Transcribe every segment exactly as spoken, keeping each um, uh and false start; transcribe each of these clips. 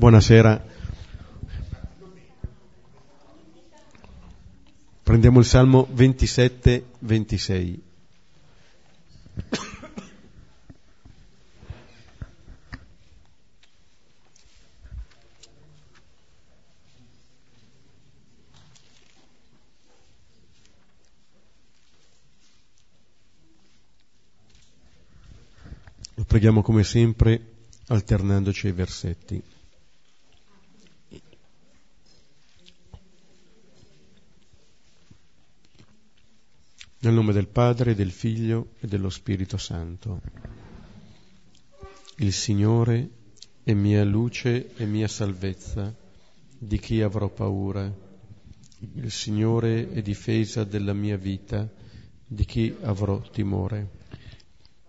Buonasera. Prendiamo il Salmo ventisette ventisei. Lo preghiamo come sempre, alternandoci ai versetti. Nel nome del Padre, del Figlio e dello Spirito Santo. Il Signore è mia luce e mia salvezza, di chi avrò paura? Il Signore è difesa della mia vita, di chi avrò timore?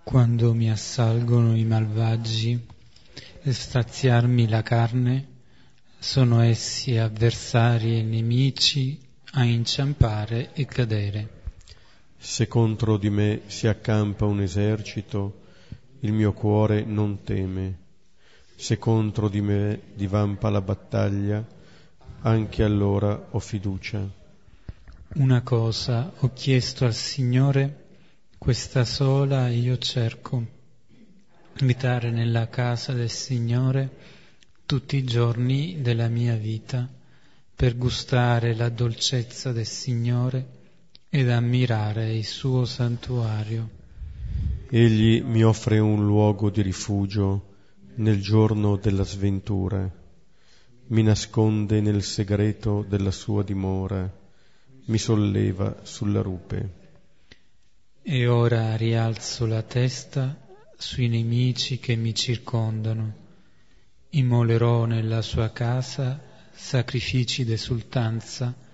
Quando mi assalgono i malvagi e straziarmi la carne, sono essi avversari e nemici a inciampare e cadere. Se contro di me si accampa un esercito, il mio cuore non teme. Se contro di me divampa la battaglia, anche allora ho fiducia. Una cosa ho chiesto al Signore, questa sola io cerco: abitare nella casa del Signore tutti i giorni della mia vita, per gustare la dolcezza del Signore ed ammirare il suo santuario. Egli mi offre un luogo di rifugio nel giorno della sventura, mi nasconde nel segreto della sua dimora, mi solleva sulla rupe. E ora rialzo la testa sui nemici che mi circondano, immolerò nella sua casa sacrifici d'esultanza,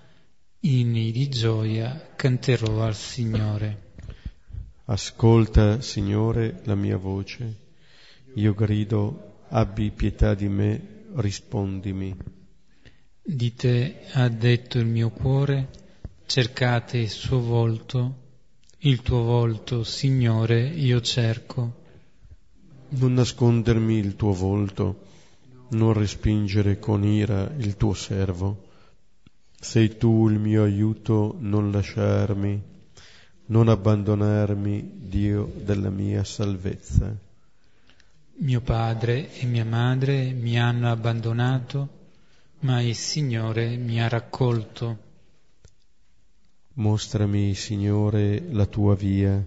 inni di gioia canterò al Signore. Ascolta, Signore, la mia voce. Io grido, abbi pietà di me, rispondimi. Di te ha detto il mio cuore, cercate il suo volto, il tuo volto, Signore, io cerco. Non nascondermi il tuo volto, non respingere con ira il tuo servo. Sei tu il mio aiuto, non lasciarmi, non abbandonarmi, Dio della mia salvezza. Mio padre e mia madre mi hanno abbandonato, ma il Signore mi ha raccolto. Mostrami, Signore, la tua via,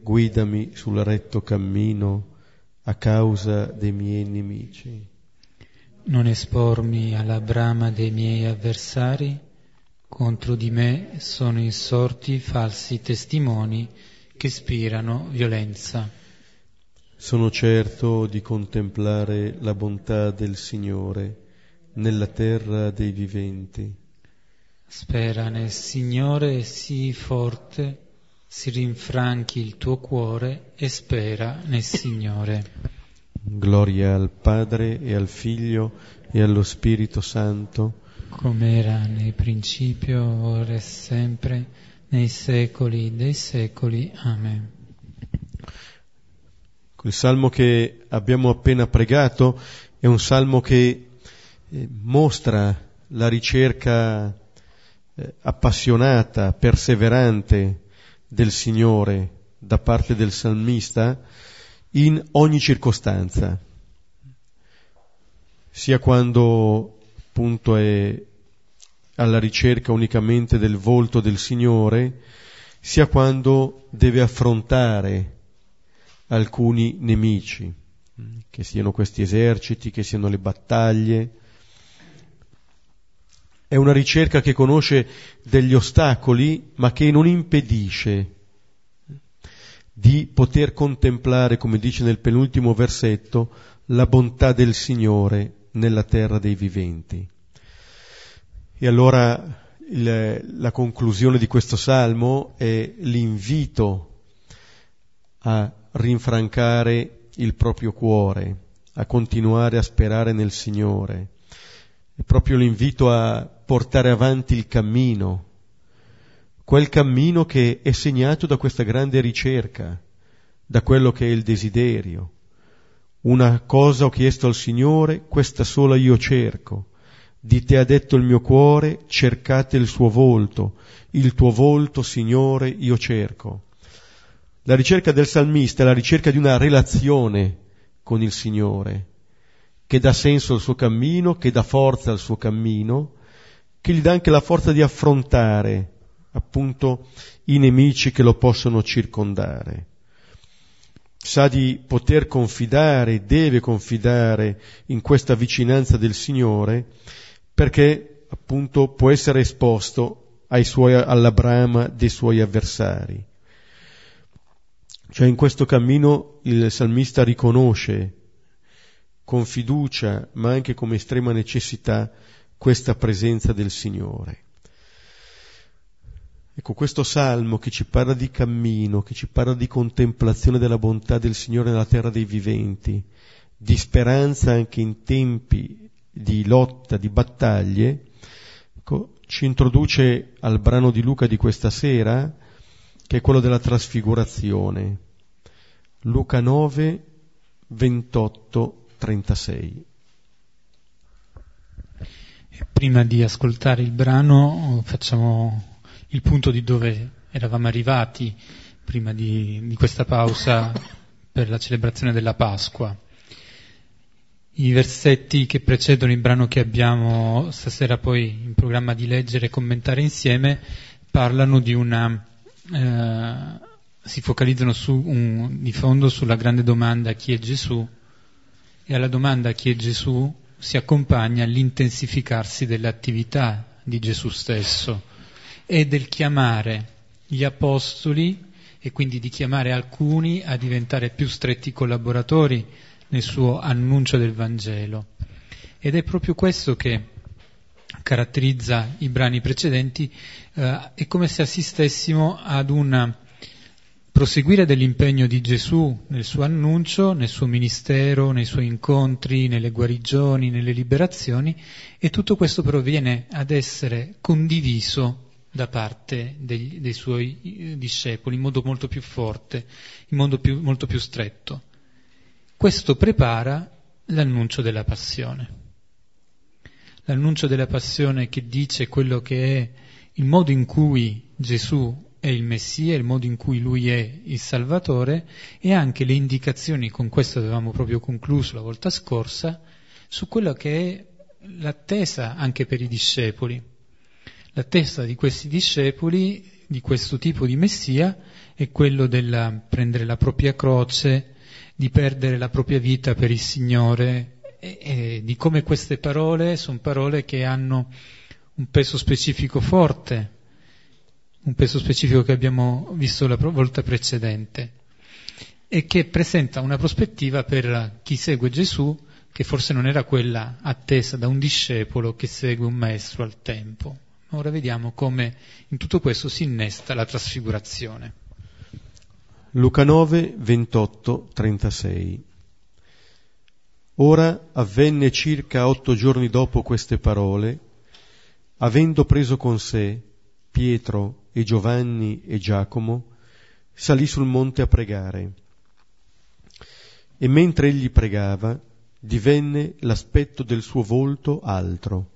guidami sul retto cammino a causa dei miei nemici. Non espormi alla brama dei miei avversari, contro di me sono insorti falsi testimoni che spirano violenza. Sono certo di contemplare la bontà del Signore nella terra dei viventi. Spera nel Signore, sii forte, si rinfranchi il tuo cuore e spera nel Signore. Gloria al Padre e al Figlio e allo Spirito Santo, come era nel principio, ora e sempre, nei secoli dei secoli. Amen. Il salmo che abbiamo appena pregato è un salmo che mostra la ricerca appassionata, perseverante del Signore da parte del salmista in ogni circostanza, sia quando appunto è alla ricerca unicamente del volto del Signore, sia quando deve affrontare alcuni nemici, che siano questi eserciti, che siano le battaglie. È una ricerca che conosce degli ostacoli, ma che non impedisce di poter contemplare, come dice nel penultimo versetto, la bontà del Signore nella terra dei viventi. E allora il, la conclusione di questo salmo è l'invito a rinfrancare il proprio cuore, a continuare a sperare nel Signore. È proprio l'invito a portare avanti il cammino, quel cammino che è segnato da questa grande ricerca, da quello che è il desiderio, Una cosa ho chiesto al Signore, questa sola io cerco. Di te ha detto il mio cuore, cercate il suo volto, il tuo volto, Signore, io cerco. La ricerca del salmista è la ricerca di una relazione con il Signore, che dà senso al suo cammino, che dà forza al suo cammino, che gli dà anche la forza di affrontare, appunto, i nemici che lo possono circondare. Sa di poter confidare, deve confidare in questa vicinanza del Signore, perché, appunto, può essere esposto ai suoi, alla brama dei suoi avversari. Cioè, in questo cammino il salmista riconosce con fiducia, ma anche come estrema necessità, questa presenza del Signore. Ecco, questo salmo che ci parla di cammino, che ci parla di contemplazione della bontà del Signore nella terra dei viventi, di speranza anche in tempi di lotta, di battaglie, ecco, ci introduce al brano di Luca di questa sera, che è quello della trasfigurazione. Luca nove, ventotto, trentasei. Prima di ascoltare il brano facciamo il punto di dove eravamo arrivati prima di, di questa pausa per la celebrazione della Pasqua. I versetti che precedono il brano che abbiamo stasera poi in programma di leggere e commentare insieme parlano di una... Eh, si focalizzano su un, di fondo sulla grande domanda chi è Gesù, e alla domanda chi è Gesù si accompagna all'intensificarsi dell'attività di Gesù stesso e del chiamare gli apostoli, e quindi di chiamare alcuni a diventare più stretti collaboratori nel suo annuncio del Vangelo. Ed è proprio questo che caratterizza i brani precedenti, eh, è come se assistessimo ad una proseguire dell'impegno di Gesù nel suo annuncio, nel suo ministero, nei suoi incontri, nelle guarigioni, nelle liberazioni, e tutto questo però viene ad essere condiviso da parte dei, dei suoi discepoli in modo molto più forte, in modo più, molto più stretto. Questo prepara l'annuncio della passione. L'annuncio della passione che dice quello che è il modo in cui Gesù è il Messia, il modo in cui Lui è il Salvatore, e anche le indicazioni, con questo avevamo proprio concluso la volta scorsa, su quella che è l'attesa anche per i discepoli. L'attesa di questi discepoli, di questo tipo di Messia, è quello del prendere la propria croce, di perdere la propria vita per il Signore, e, e di come queste parole sono parole che hanno un peso specifico forte, un peso specifico che abbiamo visto la volta precedente, e che presenta una prospettiva per chi segue Gesù che forse non era quella attesa da un discepolo che segue un maestro al tempo. Ora vediamo come in tutto questo si innesta la trasfigurazione. Luca nove, ventotto, trentasei. Ora avvenne circa otto giorni dopo queste parole, avendo preso con sé Pietro e Giovanni e Giacomo, salì sul monte a pregare. E mentre egli pregava, divenne l'aspetto del suo volto altro,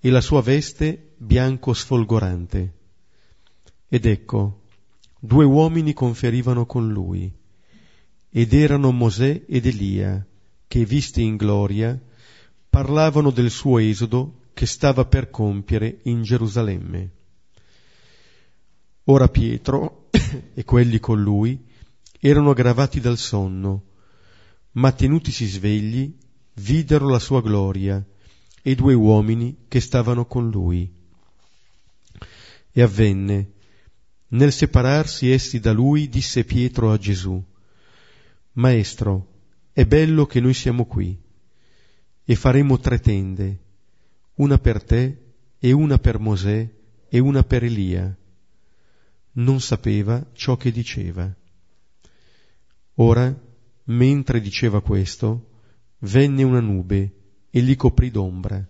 e la sua veste bianco sfolgorante. Ed ecco, due uomini conferivano con lui, ed erano Mosè ed Elia, che, visti in gloria, parlavano del suo esodo che stava per compiere in Gerusalemme. Ora Pietro e quelli con lui erano aggravati dal sonno, ma tenutisi svegli videro la sua gloria e due uomini che stavano con lui. E avvenne, nel separarsi essi da lui, disse Pietro a Gesù: Maestro, è bello che noi siamo qui, e faremo tre tende, una per te, e una per Mosè, e una per Elia. Non sapeva ciò che diceva. Ora, mentre diceva questo, venne una nube e li coprì d'ombra.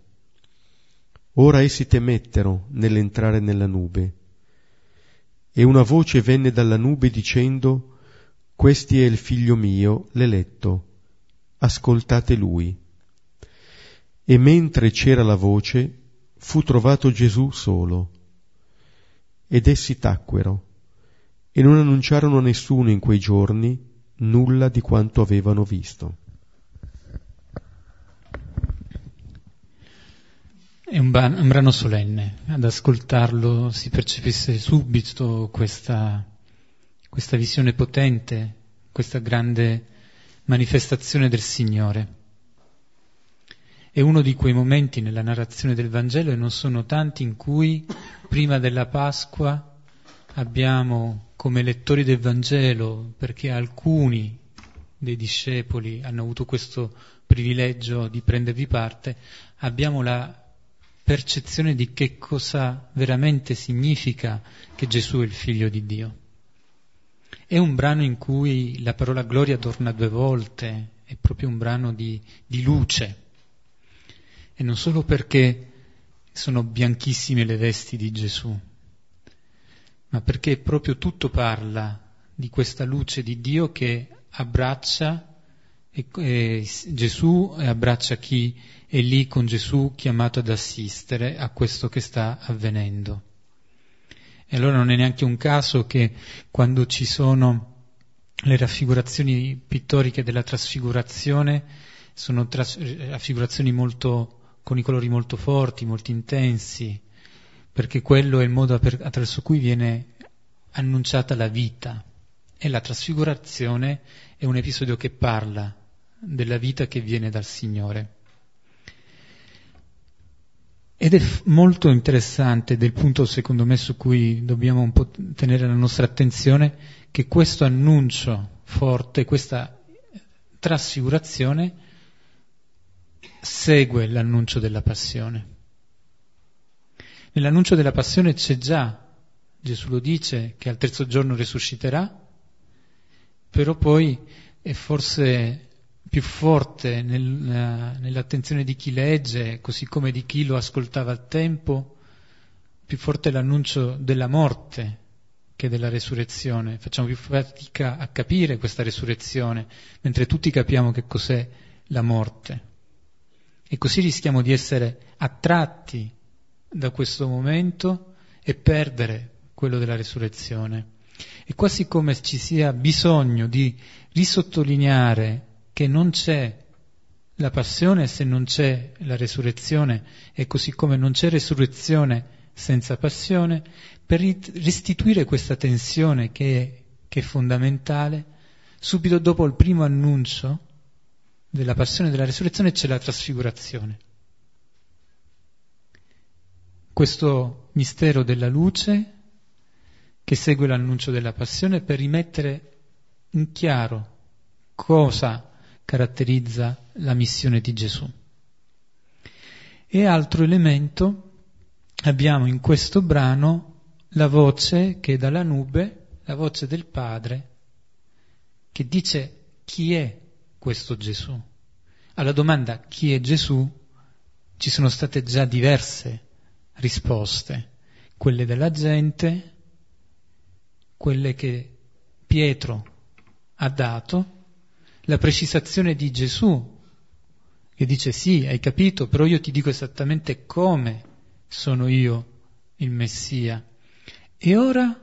Ora essi temettero nell'entrare nella nube. E una voce venne dalla nube dicendo: Questi è il figlio mio, l'eletto, ascoltate lui. E mentre c'era la voce, fu trovato Gesù solo. Ed essi tacquero, e non annunciarono a nessuno in quei giorni nulla di quanto avevano visto. È un brano solenne, ad ascoltarlo si percepisse subito questa, questa visione potente, questa grande manifestazione del Signore. È uno di quei momenti nella narrazione del Vangelo, e non sono tanti, in cui prima della Pasqua abbiamo come lettori del Vangelo, perché alcuni dei discepoli hanno avuto questo privilegio di prendervi parte, abbiamo la percezione di che cosa veramente significa che Gesù è il Figlio di Dio. È un brano in cui la parola gloria torna due volte, è proprio un brano di, di luce. E non solo perché sono bianchissime le vesti di Gesù, ma perché proprio tutto parla di questa luce di Dio che abbraccia e, e, Gesù e abbraccia chi è lì con Gesù, chiamato ad assistere a questo che sta avvenendo. E allora non è neanche un caso che quando ci sono le raffigurazioni pittoriche della trasfigurazione, sono tras- raffigurazioni molto con i colori molto forti, molto intensi, perché quello è il modo attraverso cui viene annunciata la vita. E la trasfigurazione è un episodio che parla della vita che viene dal Signore. Ed è f- molto interessante, del punto secondo me su cui dobbiamo un po' tenere la nostra attenzione, che questo annuncio forte, questa trasfigurazione, segue l'annuncio della passione. Nell'annuncio della passione c'è già, Gesù lo dice, che al terzo giorno risusciterà, però poi è forse più forte nel, nell'attenzione di chi legge, così come di chi lo ascoltava al tempo, più forte è l'annuncio della morte che della resurrezione. Facciamo più fatica a capire questa resurrezione, mentre tutti capiamo che cos'è la morte. E così rischiamo di essere attratti da questo momento e perdere quello della resurrezione. E quasi come ci sia bisogno di risottolineare che non c'è la passione se non c'è la resurrezione, e così come non c'è resurrezione senza passione, per restituire questa tensione che è, che è fondamentale. Subito dopo il primo annuncio della passione e della resurrezione c'è la trasfigurazione. Questo mistero della luce che segue l'annuncio della passione, per rimettere in chiaro cosa caratterizza la missione di Gesù. E altro elemento, abbiamo in questo brano la voce che dalla nube, la voce del Padre, che dice chi è questo Gesù. Alla domanda chi è Gesù ci sono state già diverse risposte, quelle della gente, quelle che Pietro ha dato, la precisazione di Gesù che dice sì, hai capito, però io ti dico esattamente come sono io il Messia. E ora,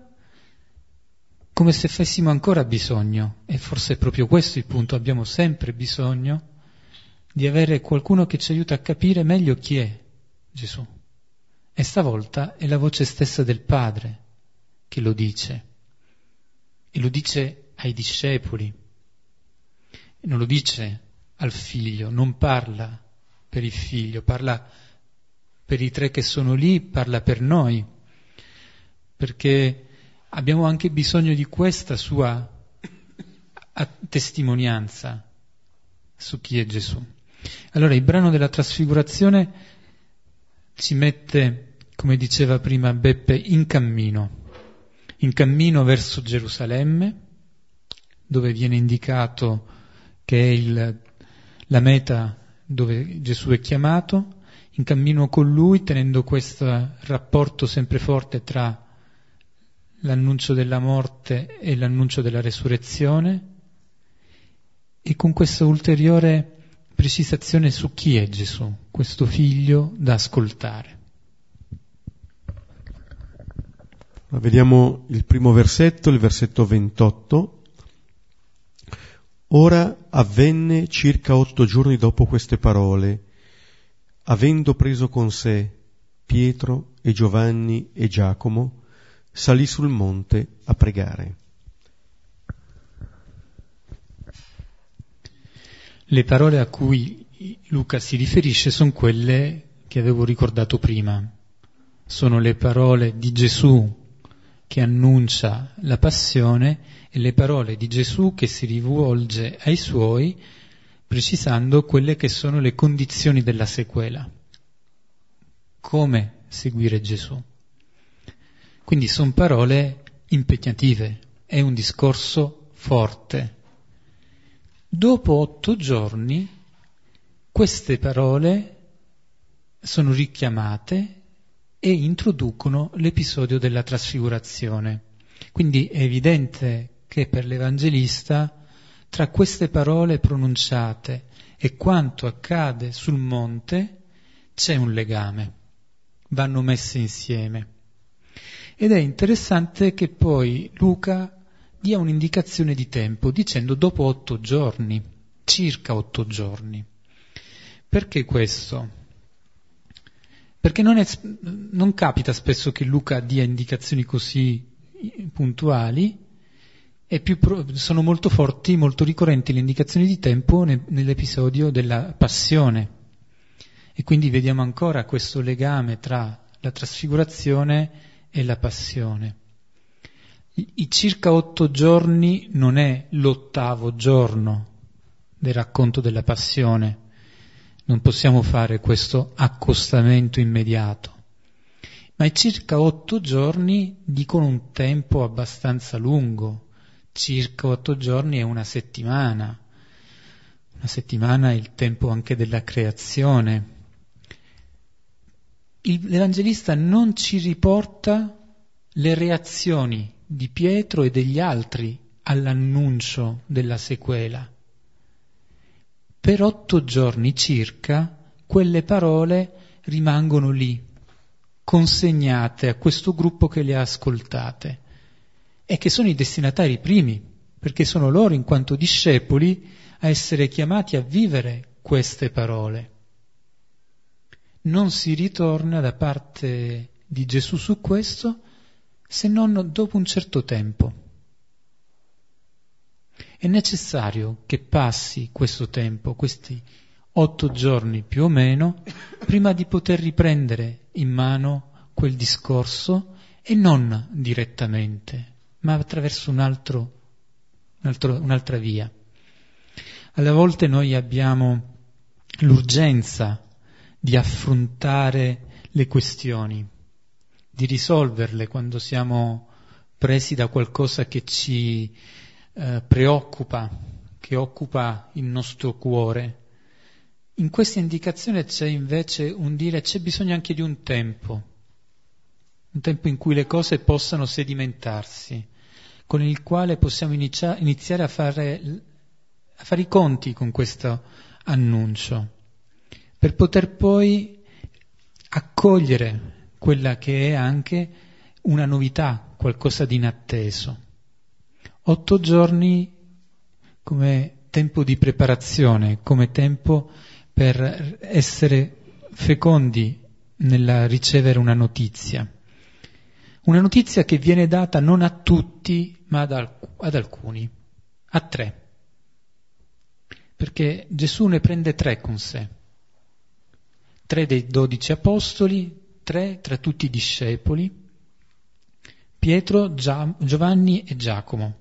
come se avessimo ancora bisogno, e forse è proprio questo il punto, abbiamo sempre bisogno di avere qualcuno che ci aiuta a capire meglio chi è Gesù. E stavolta è la voce stessa del Padre che lo dice, e lo dice ai discepoli, non lo dice al figlio, non parla per il figlio, parla per i tre che sono lì, parla per noi, perché abbiamo anche bisogno di questa sua testimonianza su chi è Gesù. Allora il brano della trasfigurazione ci mette, come diceva prima Beppe, in cammino, in cammino verso Gerusalemme, dove viene indicato che è il, la meta dove Gesù è chiamato, in cammino con lui, tenendo questo rapporto sempre forte tra l'annuncio della morte e l'annuncio della resurrezione, e con questa ulteriore precisazione su chi è Gesù, questo figlio da ascoltare. Vediamo il primo versetto, il versetto ventotto. Ora avvenne circa otto giorni dopo queste parole, avendo preso con sé Pietro e Giovanni e Giacomo, salì sul monte a pregare. Le parole a cui Luca si riferisce sono quelle che avevo ricordato prima. Sono le parole di Gesù che annuncia la passione e le parole di Gesù che si rivolge ai suoi, precisando quelle che sono le condizioni della sequela. Come seguire Gesù? Quindi sono parole impegnative, è un discorso forte. Dopo otto giorni queste parole sono richiamate e introducono l'episodio della trasfigurazione. Quindi è evidente che per l'Evangelista tra queste parole pronunciate e quanto accade sul monte c'è un legame, vanno messe insieme. Ed è interessante che poi Luca dia un'indicazione di tempo dicendo dopo otto giorni, circa otto giorni. Perché questo? Perché non, è, non capita spesso che Luca dia indicazioni così puntuali, è più pro, sono molto forti, molto ricorrenti le indicazioni di tempo ne, nell'episodio della passione. E quindi vediamo ancora questo legame tra la trasfigurazione e la passione. I, i circa otto giorni non è l'ottavo giorno del racconto della passione. Non possiamo fare questo accostamento immediato, ma i circa otto giorni dicono un tempo abbastanza lungo, circa otto giorni è una settimana, una settimana è il tempo anche della creazione. Il, l'Evangelista non ci riporta le reazioni di Pietro e degli altri all'annuncio della sequela. Per otto giorni circa quelle parole rimangono lì, consegnate a questo gruppo che le ha ascoltate e che sono i destinatari primi, perché sono loro in quanto discepoli a essere chiamati a vivere queste parole. Non si ritorna da parte di Gesù su questo se non dopo un certo tempo. È necessario che passi questo tempo, questi otto giorni più o meno, prima di poter riprendere in mano quel discorso e non direttamente, ma attraverso un altro, un altro, un'altra via. Alle volte noi abbiamo l'urgenza di affrontare le questioni, di risolverle quando siamo presi da qualcosa che ci Eh, preoccupa, che occupa il nostro cuore. In questa indicazione c'è invece un dire c'è bisogno anche di un tempo, un tempo in cui le cose possano sedimentarsi, con il quale possiamo inicia- iniziare a fare, a fare i conti con questo annuncio, per poter poi accogliere quella che è anche una novità, qualcosa di inatteso. Otto giorni come tempo di preparazione, come tempo per essere fecondi nel ricevere una notizia. Una notizia che viene data non a tutti, ma ad, alc- ad alcuni, a tre. Perché Gesù ne prende tre con sé. Tre dei dodici apostoli, tre tra tutti i discepoli, Pietro, Gia- Giovanni e Giacomo.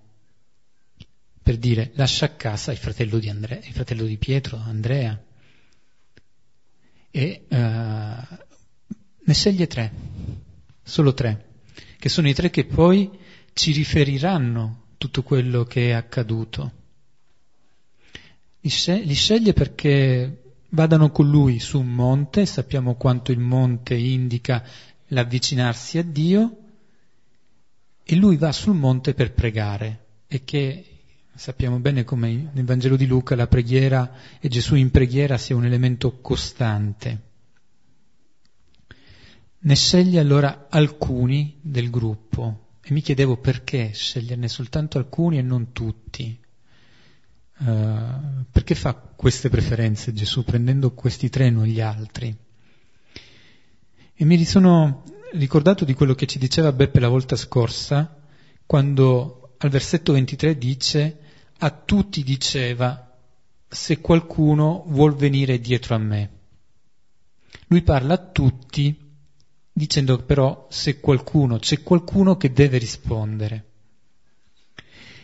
Per dire, lascia a casa il fratello di, Andrea, il fratello di Pietro, Andrea, e uh, ne sceglie tre, solo tre, che sono i tre che poi ci riferiranno tutto quello che è accaduto. Li, sce- li sceglie perché vadano con lui su un monte, sappiamo quanto il monte indica l'avvicinarsi a Dio, e lui va sul monte per pregare, e che Sappiamo bene come nel Vangelo di Luca la preghiera e Gesù in preghiera sia un elemento costante. Ne sceglie allora alcuni del gruppo e mi chiedevo perché sceglierne soltanto alcuni e non tutti. Uh, perché fa queste preferenze Gesù, prendendo questi tre e non gli altri? E mi sono ricordato di quello che ci diceva Beppe la volta scorsa, quando al versetto ventitré dice: a tutti diceva, se qualcuno vuol venire dietro a me. Lui parla a tutti dicendo però se qualcuno, c'è qualcuno che deve rispondere.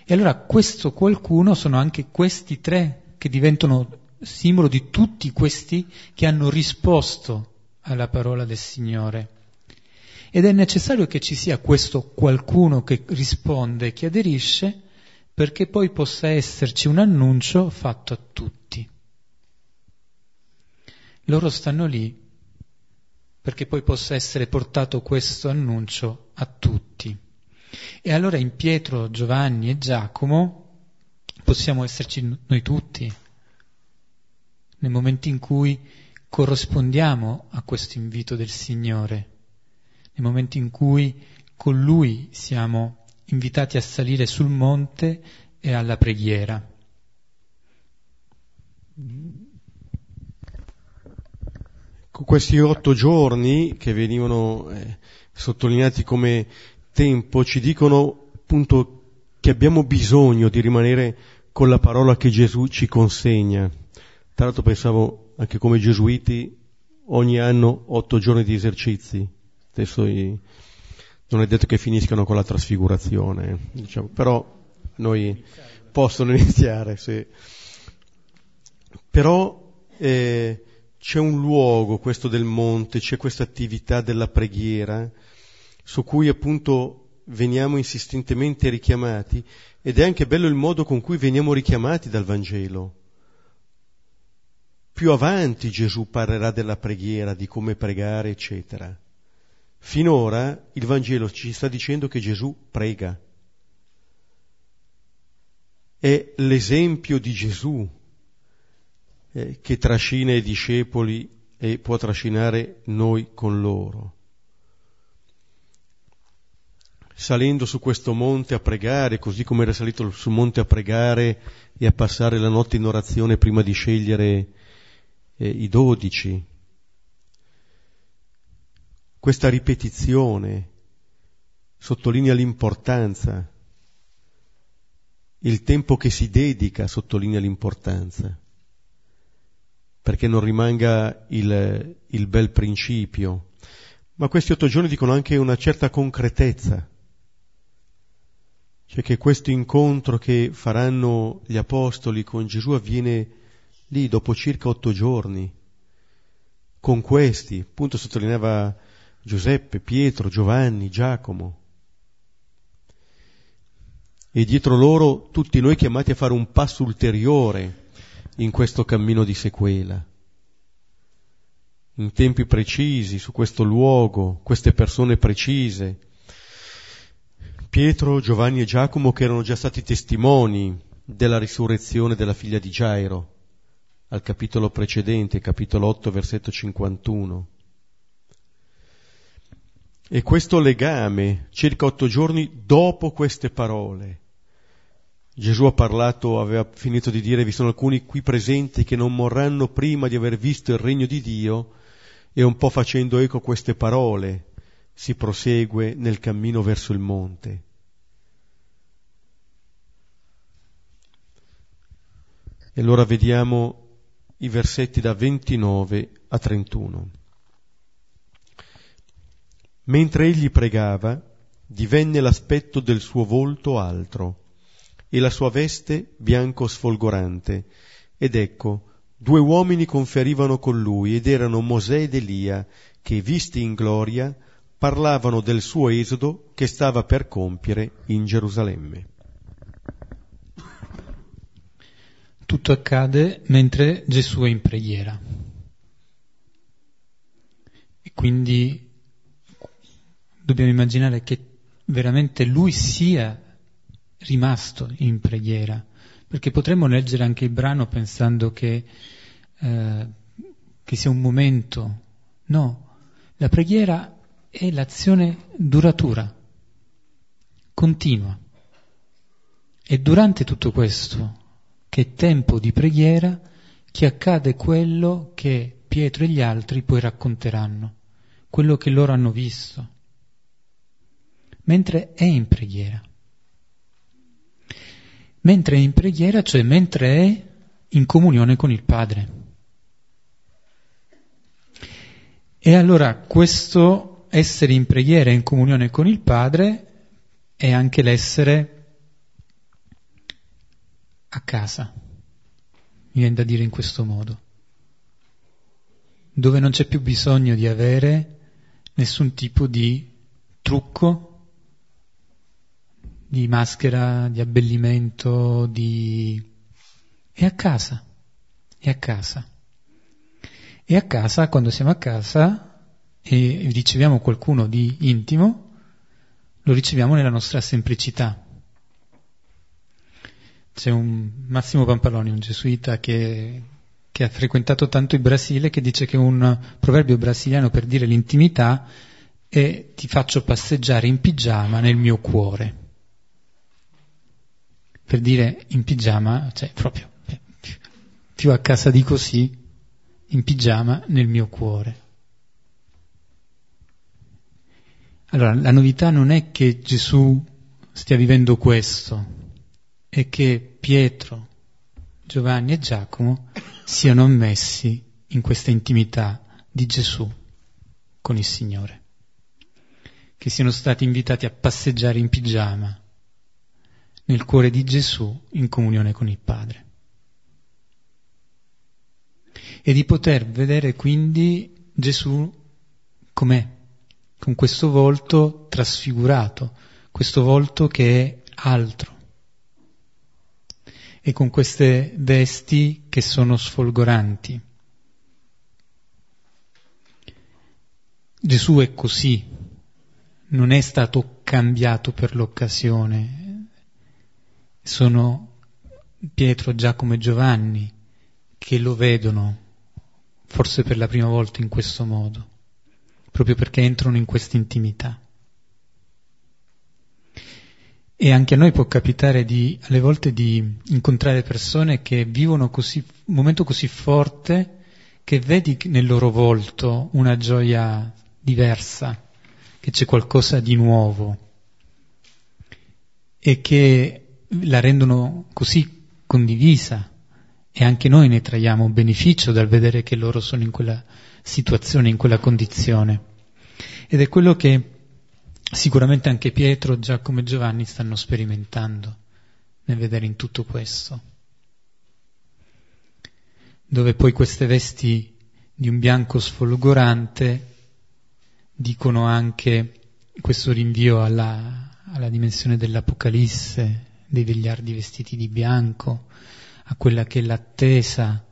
E allora questo qualcuno sono anche questi tre che diventano simbolo di tutti questi che hanno risposto alla parola del Signore. Ed è necessario che ci sia questo qualcuno che risponde, che aderisce, perché poi possa esserci un annuncio fatto a tutti. Loro stanno lì perché poi possa essere portato questo annuncio a tutti. E allora in Pietro, Giovanni e Giacomo possiamo esserci noi tutti, nel momento in cui corrispondiamo a questo invito del Signore, nel momento in cui con Lui siamo invitati a salire sul monte e alla preghiera. Con questi otto giorni che venivano eh, sottolineati come tempo, ci dicono appunto che abbiamo bisogno di rimanere con la parola che Gesù ci consegna. Tra l'altro pensavo anche come gesuiti ogni anno otto giorni di esercizi. Adesso non è detto che finiscano con la trasfigurazione, diciamo, però noi possono iniziare, sì. Però eh, c'è un luogo, questo del monte, c'è questa attività della preghiera su cui appunto veniamo insistentemente richiamati, ed è anche bello il modo con cui veniamo richiamati dal Vangelo. Più avanti Gesù parlerà della preghiera, di come pregare, eccetera. Finora il Vangelo ci sta dicendo che Gesù prega. È l'esempio di Gesù eh, che trascina i discepoli e può trascinare noi con loro. Salendo su questo monte a pregare, così come era salito sul monte a pregare e a passare la notte in orazione prima di scegliere eh, i dodici. Questa ripetizione sottolinea l'importanza, il tempo che si dedica sottolinea l'importanza, perché non rimanga il, il bel principio. Ma questi otto giorni dicono anche una certa concretezza. Cioè che questo incontro che faranno gli apostoli con Gesù avviene lì dopo circa otto giorni. Con questi, appunto sottolineava Giuseppe, Pietro, Giovanni, Giacomo. E dietro loro tutti noi chiamati a fare un passo ulteriore in questo cammino di sequela. In tempi precisi, su questo luogo, queste persone precise. Pietro, Giovanni e Giacomo che erano già stati testimoni della risurrezione della figlia di Gairo, al capitolo precedente, capitolo otto, versetto cinquantuno. E questo legame, circa otto giorni dopo queste parole, Gesù ha parlato, aveva finito di dire: vi sono alcuni qui presenti che non morranno prima di aver visto il regno di Dio, e un po' facendo eco a queste parole si prosegue nel cammino verso il monte. E allora vediamo i versetti da ventinove a trentuno. Mentre egli pregava, divenne l'aspetto del suo volto altro, e la sua veste bianco sfolgorante, ed ecco, due uomini conferivano con lui, ed erano Mosè ed Elia, che, visti in gloria, parlavano del suo esodo che stava per compiere in Gerusalemme. Tutto accade mentre Gesù è in preghiera. E quindi dobbiamo immaginare che veramente lui sia rimasto in preghiera, perché potremmo leggere anche il brano pensando che, eh, che sia un momento. No, la preghiera è l'azione duratura, continua. E durante tutto questo, che è tempo di preghiera, che accade quello che Pietro e gli altri poi racconteranno, quello che loro hanno visto, mentre è in preghiera. Mentre è in preghiera, cioè mentre è in comunione con il Padre. E allora questo essere in preghiera e in comunione con il Padre è anche l'essere a casa, mi viene da dire in questo modo, dove non c'è più bisogno di avere nessun tipo di trucco, di maschera, di abbellimento, di... è a casa, è a casa. E a casa, quando siamo a casa e riceviamo qualcuno di intimo, lo riceviamo nella nostra semplicità. C'è un Massimo Pampaloni, un gesuita che, che ha frequentato tanto il Brasile, che dice che un proverbio brasiliano per dire l'intimità è: ti faccio passeggiare in pigiama nel mio cuore. Per dire in pigiama, cioè proprio più a casa di così, in pigiama nel mio cuore. Allora, la novità non è che Gesù stia vivendo questo, è che Pietro, Giovanni e Giacomo siano ammessi in questa intimità di Gesù con il Signore, che siano stati invitati a passeggiare in pigiama nel cuore di Gesù in comunione con il Padre. E di poter vedere quindi Gesù com'è, con questo volto trasfigurato, questo volto che è altro, e con queste vesti che sono sfolgoranti. Gesù è così, non è stato cambiato per l'occasione. Sono Pietro, Giacomo e Giovanni che lo vedono, forse per la prima volta in questo modo, proprio perché entrano in questa intimità. E anche a noi può capitare di, alle volte, di incontrare persone che vivono così, un momento così forte che vedi nel loro volto una gioia diversa, che c'è qualcosa di nuovo, e che la rendono così condivisa. E anche noi ne traiamo beneficio dal vedere che loro sono in quella situazione, in quella condizione. Ed è quello che sicuramente anche Pietro, Giacomo e Giovanni stanno sperimentando nel vedere in tutto questo. Dove poi queste vesti di un bianco sfolgorante dicono anche questo rinvio alla, alla dimensione dell'Apocalisse, dei vegliardi vestiti di bianco, a quella che è l'attesa,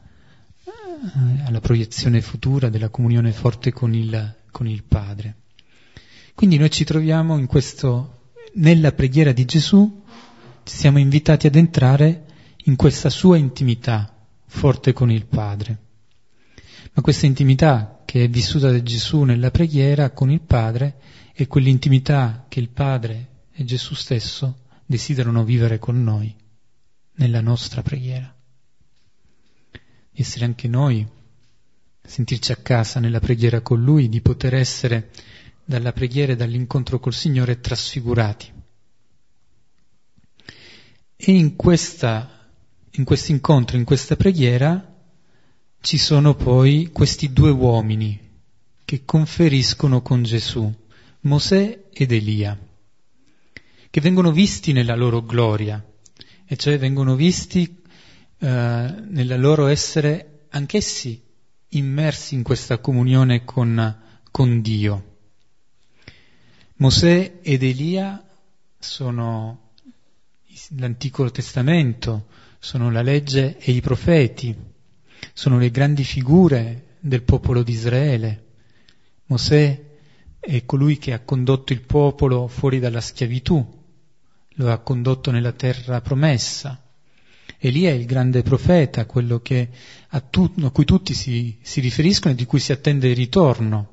alla proiezione futura della comunione forte con il, con il Padre. Quindi noi ci troviamo in questo, nella preghiera di Gesù, siamo invitati ad entrare in questa sua intimità forte con il Padre. Ma questa intimità che è vissuta da Gesù nella preghiera con il Padre è quell'intimità che il Padre e Gesù stesso desiderano vivere con noi nella nostra preghiera, di essere anche noi, sentirci a casa nella preghiera con Lui, di poter essere dalla preghiera e dall'incontro col Signore trasfigurati. E in questa, in questo incontro, in questa preghiera, ci sono poi questi due uomini che conferiscono con Gesù, Mosè ed Elia, che vengono visti nella loro gloria, e cioè vengono visti eh, nella loro essere anch'essi immersi in questa comunione con, con Dio. Mosè ed Elia sono l'Antico Testamento, sono la legge e i profeti, sono le grandi figure del popolo di Israele. Mosè è colui che ha condotto il popolo fuori dalla schiavitù, lo ha condotto nella terra promessa, Elia è il grande profeta, quello che a, tu, a cui tutti si, si riferiscono e di cui si attende il ritorno.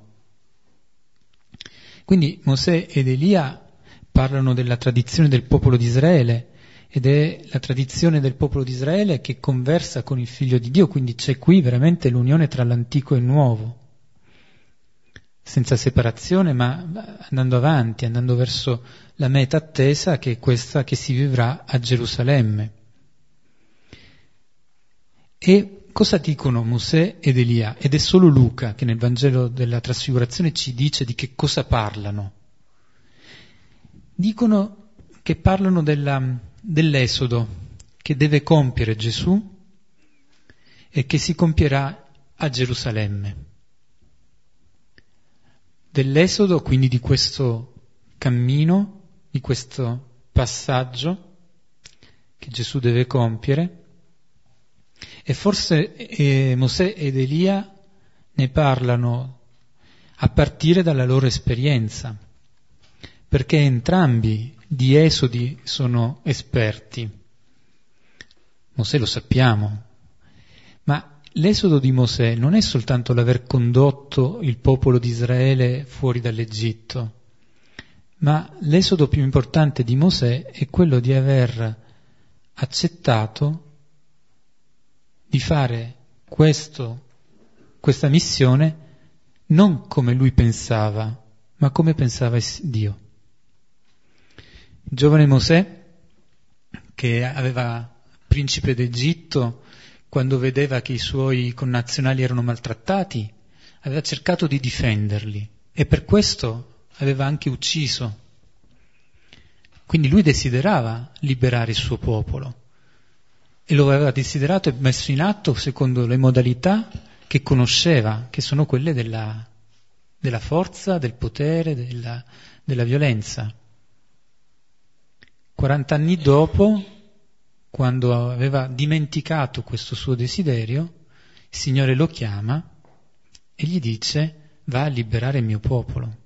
Quindi Mosè ed Elia parlano della tradizione del popolo di Israele, ed è la tradizione del popolo di Israele che conversa con il Figlio di Dio, quindi c'è qui veramente l'unione tra l'antico e il nuovo, senza separazione, ma andando avanti, andando verso la meta attesa, che è questa che si vivrà a Gerusalemme. E cosa dicono Mosè ed Elia? Ed è solo Luca che nel Vangelo della Trasfigurazione ci dice di che cosa parlano. Dicono che parlano della, dell'esodo che deve compiere Gesù e che si compierà a Gerusalemme. Dell'esodo, quindi di questo cammino, di questo passaggio che Gesù deve compiere, e forse eh, Mosè ed Elia ne parlano a partire dalla loro esperienza, perché entrambi di esodi sono esperti. Mosè lo sappiamo, ma l'esodo di Mosè non è soltanto l'aver condotto il popolo di Israele fuori dall'Egitto, ma l'esodo più importante di Mosè è quello di aver accettato di fare questo, questa missione non come lui pensava, ma come pensava Dio. Il giovane Mosè, che aveva principe d'Egitto, quando vedeva che i suoi connazionali erano maltrattati, aveva cercato di difenderli e per questo aveva anche ucciso. Quindi lui desiderava liberare il suo popolo. E lo aveva desiderato e messo in atto secondo le modalità che conosceva, che sono quelle della, della forza, del potere, della, della violenza. quaranta anni dopo, quando aveva dimenticato questo suo desiderio, il Signore lo chiama e gli dice: va a liberare il mio popolo.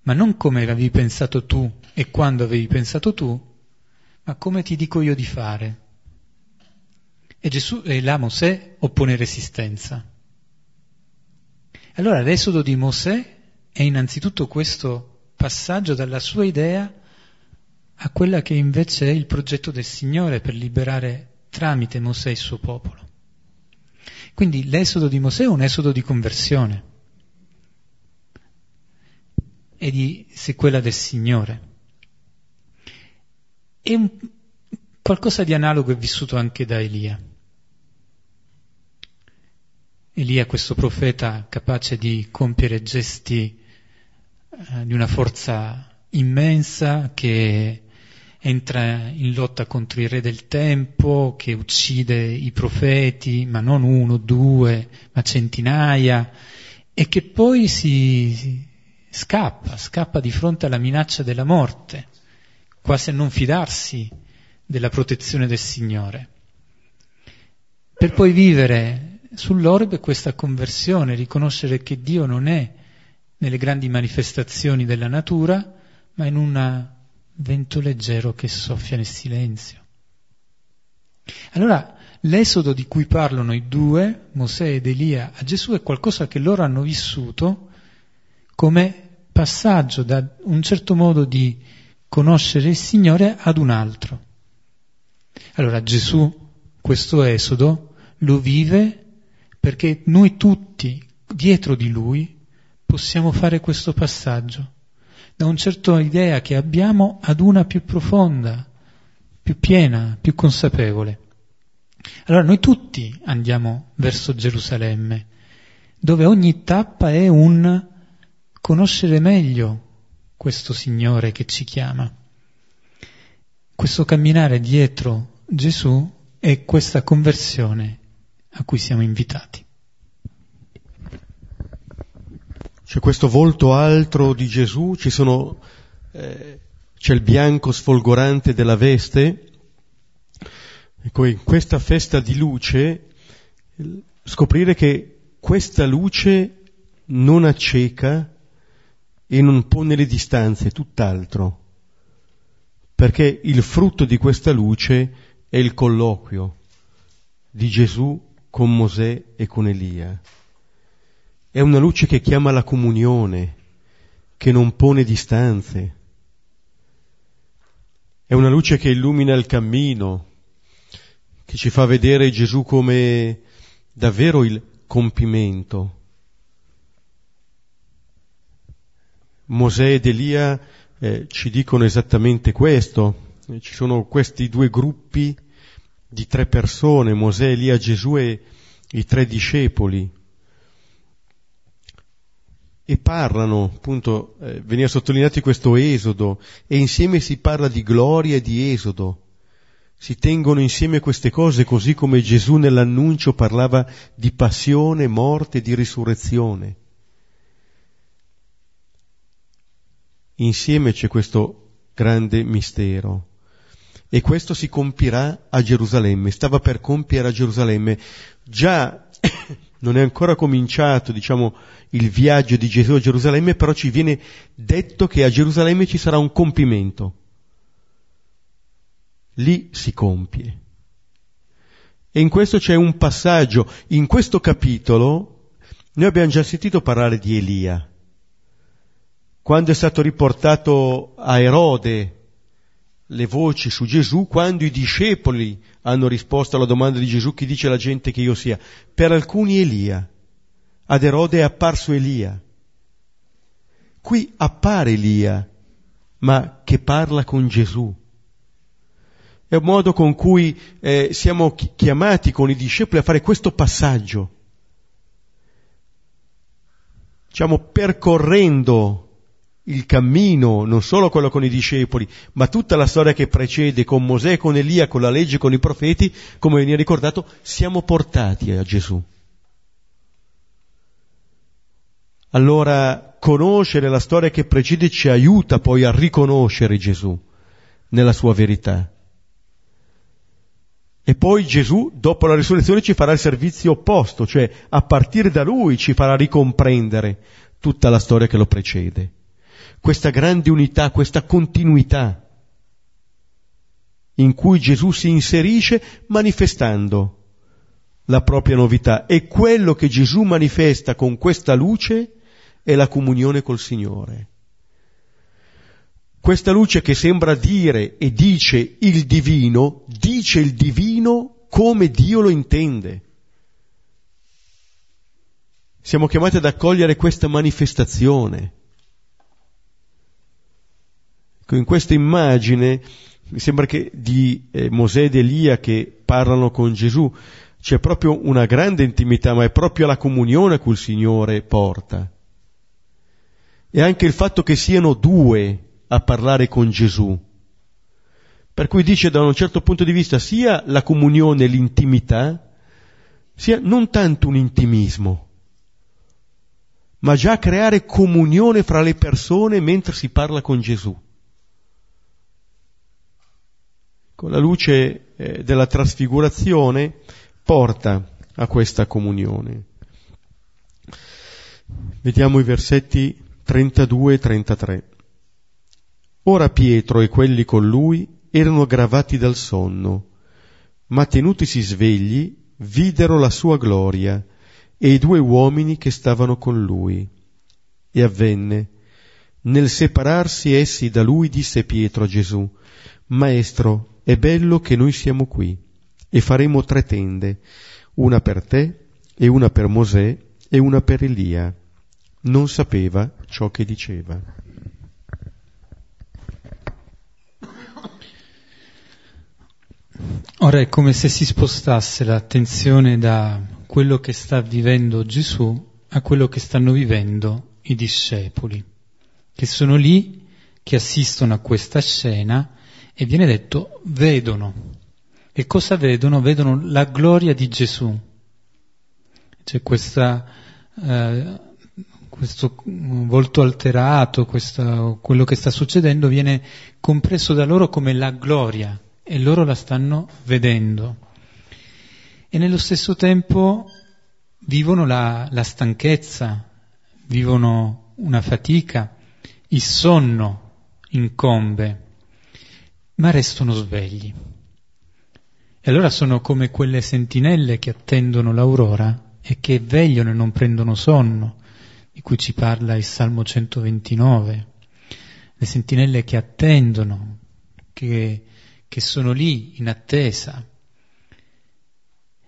Ma non come avevi pensato tu e quando avevi pensato tu, ma come ti dico io di fare. E Gesù e là Mosè oppone resistenza. Allora l'esodo di Mosè è innanzitutto questo passaggio dalla sua idea a quella che invece è il progetto del Signore per liberare tramite Mosè il suo popolo. Quindi l'esodo di Mosè è un esodo di conversione e di sequela del Signore. E un, qualcosa di analogo è vissuto anche da Elia. Elia, questo profeta capace di compiere gesti eh, di una forza immensa, che entra in lotta contro il re del tempo, che uccide i profeti, ma non uno, due, ma centinaia, e che poi si, si scappa, scappa di fronte alla minaccia della morte, quasi a non fidarsi della protezione del Signore, per poi vivere sull'orbe questa conversione, riconoscere che Dio non è nelle grandi manifestazioni della natura, ma in un vento leggero che soffia nel silenzio. Allora l'esodo di cui parlano i due, Mosè ed Elia, a Gesù è qualcosa che loro hanno vissuto come passaggio da un certo modo di conoscere il Signore ad un altro. Allora Gesù questo esodo lo vive perché noi tutti dietro di Lui possiamo fare questo passaggio da un certo idea che abbiamo ad una più profonda, più piena, più consapevole. Allora noi tutti andiamo verso Gerusalemme, dove ogni tappa è un conoscere meglio questo Signore che ci chiama. Questo camminare dietro Gesù è questa conversione a cui siamo invitati. C'è questo volto altro di Gesù, ci sono, eh, c'è il bianco sfolgorante della veste. Ecco, in questa festa di luce, scoprire che questa luce non acceca e non pone le distanze, tutt'altro, perché il frutto di questa luce è il colloquio di Gesù con Mosè e con Elia. È una luce che chiama la comunione, che non pone distanze. È una luce che illumina il cammino, che ci fa vedere Gesù come davvero il compimento. Mosè ed Elia eh, ci dicono esattamente questo. Ci sono questi due gruppi di tre persone, Mosè, Elia, Gesù e i tre discepoli, e parlano, appunto, eh, veniva sottolineato questo esodo, e insieme si parla di gloria e di esodo. Si tengono insieme queste cose, così come Gesù nell'annuncio parlava di passione, morte e di risurrezione. Insieme c'è questo grande mistero, e questo si compirà a Gerusalemme, stava per compiere a Gerusalemme. Già non è ancora cominciato, diciamo, il viaggio di Gesù a Gerusalemme, però ci viene detto che a Gerusalemme ci sarà un compimento. Lì si compie. E in questo c'è un passaggio. In questo capitolo noi abbiamo già sentito parlare di Elia. Quando è stato riportato a Erode le voci su Gesù, quando i discepoli hanno risposto alla domanda di Gesù, chi dice la gente che io sia? Per alcuni Elia. Ad Erode è apparso Elia. Qui appare Elia, ma che parla con Gesù. È un modo con cui eh, siamo chiamati con i discepoli a fare questo passaggio. Diciamo, percorrendo il cammino, non solo quello con i discepoli, ma tutta la storia che precede con Mosè, con Elia, con la legge, con i profeti, come veniva ricordato, siamo portati a Gesù. Allora, conoscere la storia che precede ci aiuta poi a riconoscere Gesù nella sua verità. E poi Gesù, dopo la risurrezione, ci farà il servizio opposto, cioè a partire da Lui ci farà ricomprendere tutta la storia che lo precede. Questa grande unità, questa continuità in cui Gesù si inserisce manifestando la propria novità. E quello che Gesù manifesta con questa luce è la comunione col Signore. Questa luce che sembra dire e dice il divino, dice il divino come Dio lo intende. Siamo chiamati ad accogliere questa manifestazione. In questa immagine, mi sembra che di eh, Mosè ed Elia che parlano con Gesù, c'è proprio una grande intimità, ma è proprio la comunione a cui il Signore porta. E anche il fatto che siano due a parlare con Gesù, per cui dice da un certo punto di vista sia la comunione, l'intimità, sia non tanto un intimismo, ma già creare comunione fra le persone mentre si parla con Gesù. Con la luce eh, della trasfigurazione porta a questa comunione. Vediamo i versetti trentadue e trentatré. Ora Pietro e quelli con lui erano gravati dal sonno, ma tenutisi svegli videro la sua gloria e i due uomini che stavano con lui. E avvenne, nel separarsi essi da lui, disse Pietro a Gesù: Maestro, è bello che noi siamo qui, e faremo tre tende, una per te, e una per Mosè, e una per Elia. Non sapeva ciò che diceva. Ora è come se si spostasse l'attenzione da quello che sta vivendo Gesù a quello che stanno vivendo i discepoli, che sono lì, che assistono a questa scena, e viene detto vedono. E cosa vedono? Vedono la gloria di Gesù. C'è questa, eh, questo volto alterato, questa, quello che sta succedendo viene compreso da loro come la gloria, e loro la stanno vedendo, e nello stesso tempo vivono la, la stanchezza, vivono una fatica, il sonno incombe, ma restano svegli. E allora sono come quelle sentinelle che attendono l'aurora e che vegliano e non prendono sonno, di cui ci parla il Salmo centoventinove. Le sentinelle che attendono, che, che sono lì in attesa.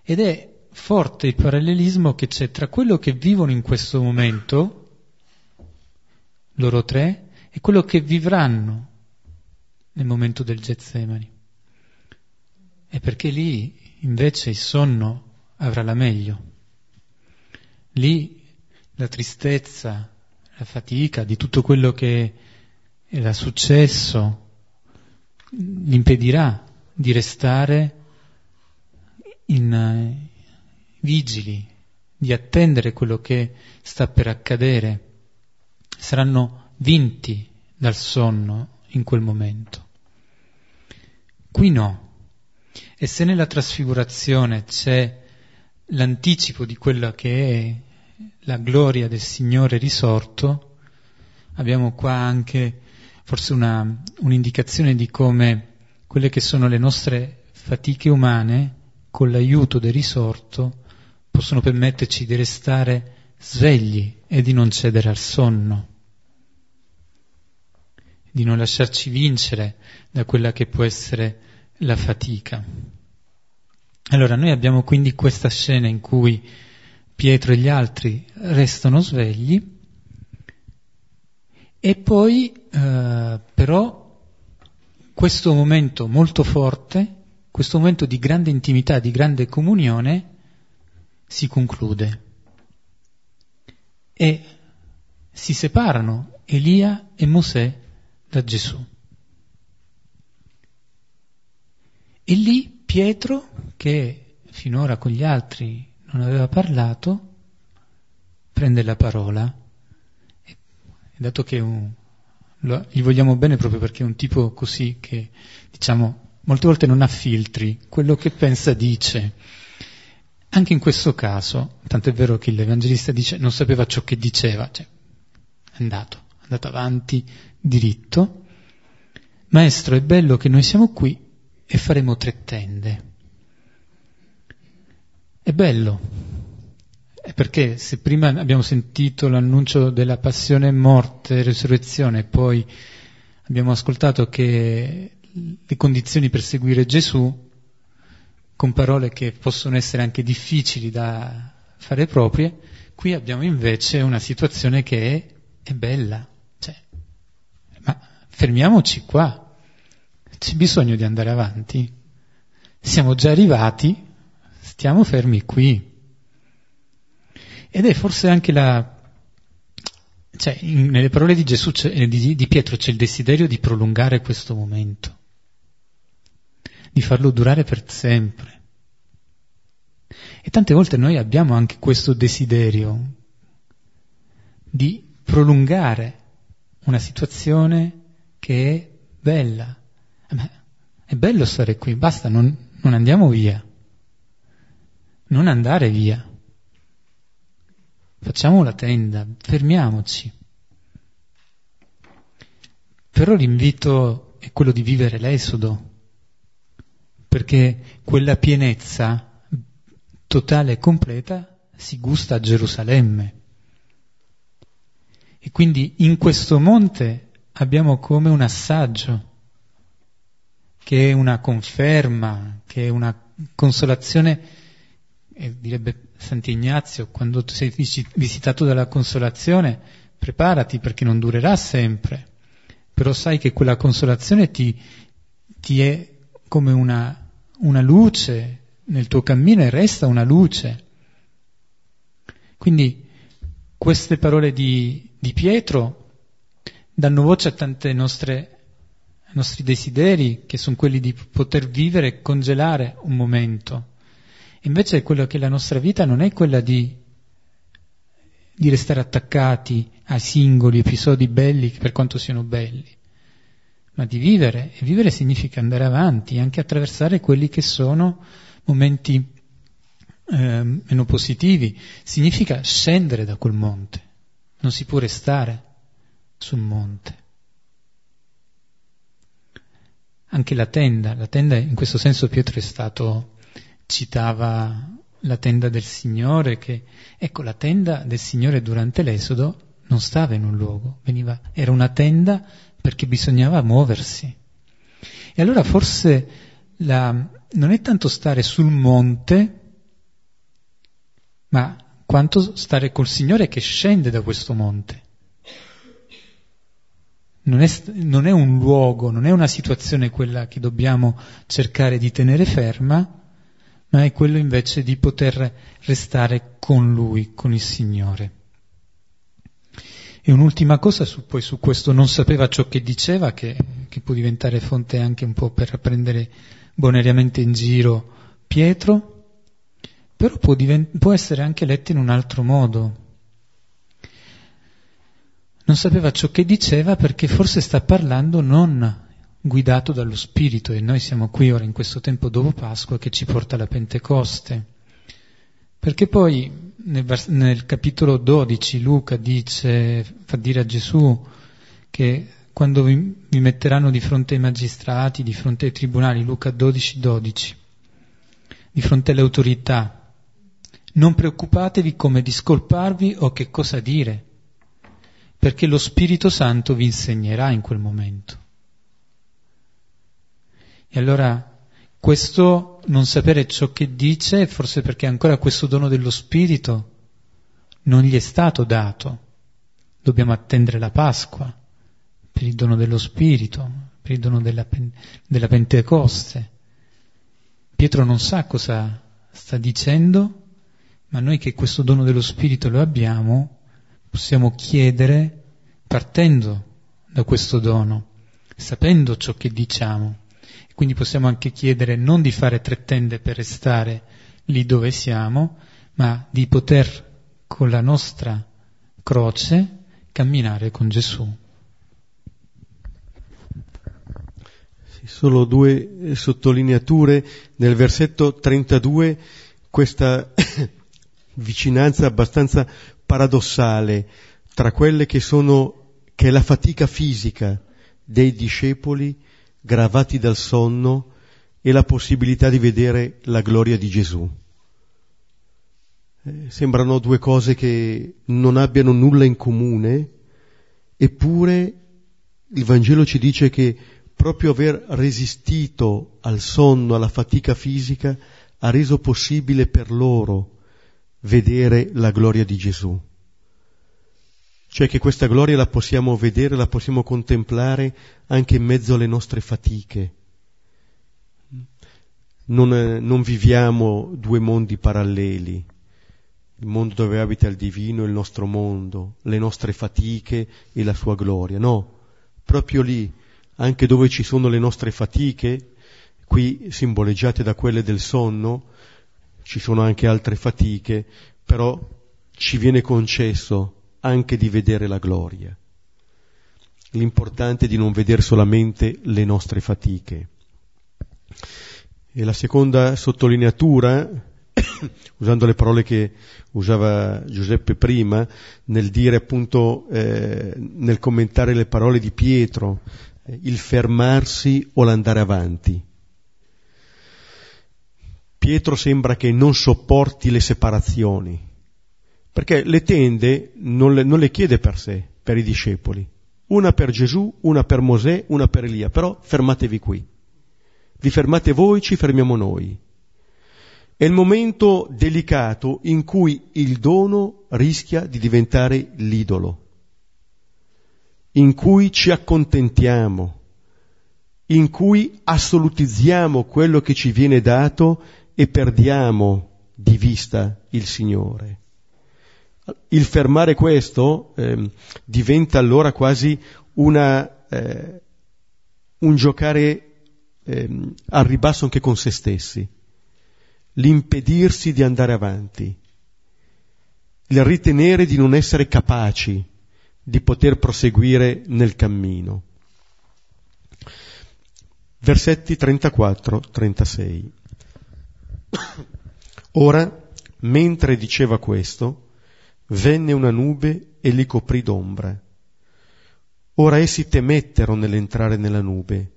Ed è forte il parallelismo che c'è tra quello che vivono in questo momento, loro tre, e quello che vivranno nel momento del Getsemani. E perché lì invece il sonno avrà la meglio. Lì la tristezza, la fatica di tutto quello che era successo gli impedirà di restare in vigili, di attendere quello che sta per accadere. Saranno vinti dal sonno in quel momento. Qui no. E se nella trasfigurazione c'è l'anticipo di quella che è la gloria del Signore risorto, abbiamo qua anche forse una, un'indicazione di come quelle che sono le nostre fatiche umane, con l'aiuto del risorto, possono permetterci di restare svegli e di non cedere al sonno, di non lasciarci vincere da quella che può essere la fatica. Allora noi abbiamo quindi questa scena in cui Pietro e gli altri restano svegli e poi eh, però questo momento molto forte, questo momento di grande intimità, di grande comunione si conclude e si separano Elia e Mosè da Gesù. E lì Pietro, che finora con gli altri non aveva parlato, prende la parola. E dato che un, lo, gli vogliamo bene proprio perché è un tipo così che, diciamo, molte volte non ha filtri, quello che pensa dice. Anche in questo caso, tant'è vero che l'Evangelista dice non sapeva ciò che diceva, cioè è andato, è andato avanti, diritto. Maestro, è bello che noi siamo qui, e faremo tre tende. È bello, è perché se prima abbiamo sentito l'annuncio della passione, morte, resurrezione, poi abbiamo ascoltato che le condizioni per seguire Gesù, con parole che possono essere anche difficili da fare proprie, qui abbiamo invece una situazione che è, è bella, cioè, ma fermiamoci qua. C'è bisogno di andare avanti, siamo già arrivati, stiamo fermi qui. Ed è forse anche la... cioè in, nelle parole di Gesù c'è, di, di Pietro c'è il desiderio di prolungare questo momento, di farlo durare per sempre. E tante volte noi abbiamo anche questo desiderio di prolungare una situazione che è bella. Ma è bello stare qui, basta, non, non andiamo via, non andare via, facciamo la tenda, fermiamoci. Però l'invito è quello di vivere l'esodo, perché quella pienezza totale e completa si gusta a Gerusalemme. E quindi in questo monte abbiamo come un assaggio, che è una conferma, che è una consolazione, eh, direbbe Sant'Ignazio, quando tu sei visitato dalla consolazione, preparati perché non durerà sempre, però sai che quella consolazione ti, ti è come una, una luce nel tuo cammino e resta una luce. Quindi queste parole di, di Pietro danno voce a tante nostre i nostri desideri, che sono quelli di poter vivere e congelare un momento. Invece è quello che la nostra vita non è quella di, di restare attaccati a singoli episodi belli, per quanto siano belli, ma di vivere. E vivere significa andare avanti, anche attraversare quelli che sono momenti eh, meno positivi. Significa scendere da quel monte, non si può restare sul monte. anche la tenda, la tenda in questo senso Pietro è stato, citava la tenda del Signore, che ecco la tenda del Signore durante l'Esodo non stava in un luogo, veniva, era una tenda perché bisognava muoversi. E allora forse la, non è tanto stare sul monte, ma quanto stare col Signore che scende da questo monte. Non è, non è un luogo, non è una situazione quella che dobbiamo cercare di tenere ferma, ma è quello invece di poter restare con Lui, con il Signore. E un'ultima cosa su, poi su questo non sapeva ciò che diceva, che, che può diventare fonte anche un po' per prendere bonariamente in giro Pietro, però può, divent- può essere anche letto in un altro modo. Non sapeva ciò che diceva perché forse sta parlando non guidato dallo Spirito, e noi siamo qui ora in questo tempo dopo Pasqua che ci porta alla Pentecoste, perché poi nel, nel capitolo dodici Luca dice, fa dire a Gesù che quando vi, vi metteranno di fronte ai magistrati, di fronte ai tribunali, Luca dodici dodici, di fronte alle autorità, non preoccupatevi come discolparvi o che cosa dire, perché lo Spirito Santo vi insegnerà in quel momento. E allora questo non sapere ciò che dice, forse perché ancora questo dono dello Spirito non gli è stato dato. Dobbiamo attendere la Pasqua per il dono dello Spirito, per il dono della, della Pentecoste. Pietro non sa cosa sta dicendo, ma noi che questo dono dello Spirito lo abbiamo, possiamo chiedere partendo da questo dono, sapendo ciò che diciamo. Quindi possiamo anche chiedere non di fare tre tende per restare lì dove siamo, ma di poter con la nostra croce camminare con Gesù. Sì, solo due sottolineature. Nel versetto trentadue questa vicinanza abbastanza paradossale tra quelle che sono che è la fatica fisica dei discepoli gravati dal sonno e la possibilità di vedere la gloria di Gesù. Eh, sembrano due cose che non abbiano nulla in comune, eppure il Vangelo ci dice che proprio aver resistito al sonno, alla fatica fisica, ha reso possibile per loro vedere la gloria di Gesù. Cioè che questa gloria la possiamo vedere, la possiamo contemplare anche in mezzo alle nostre fatiche. Non, eh, non viviamo due mondi paralleli, il mondo dove abita il divino e il nostro mondo, le nostre fatiche e la sua gloria. No, proprio lì, anche dove ci sono le nostre fatiche, qui simboleggiate da quelle del sonno, ci sono anche altre fatiche, però ci viene concesso anche di vedere la gloria. L'importante è di non vedere solamente le nostre fatiche. E la seconda sottolineatura, usando le parole che usava Giuseppe prima, nel dire appunto, eh, nel commentare le parole di Pietro, eh, il fermarsi o l'andare avanti. Pietro sembra che non sopporti le separazioni, perché le tende non le, non le chiede per sé, per i discepoli. Una per Gesù, una per Mosè, una per Elia. Però fermatevi qui. Vi fermate voi, ci fermiamo noi. È il momento delicato in cui il dono rischia di diventare l'idolo, in cui ci accontentiamo, in cui assolutizziamo quello che ci viene dato e perdiamo di vista il Signore. Il fermare questo eh, diventa allora quasi una, eh, un giocare eh, al ribasso anche con se stessi, l'impedirsi di andare avanti, il ritenere di non essere capaci di poter proseguire nel cammino. Versetti trentaquattro trentasei. Ora, mentre diceva questo, venne una nube e li coprì d'ombra. Ora essi temettero nell'entrare nella nube.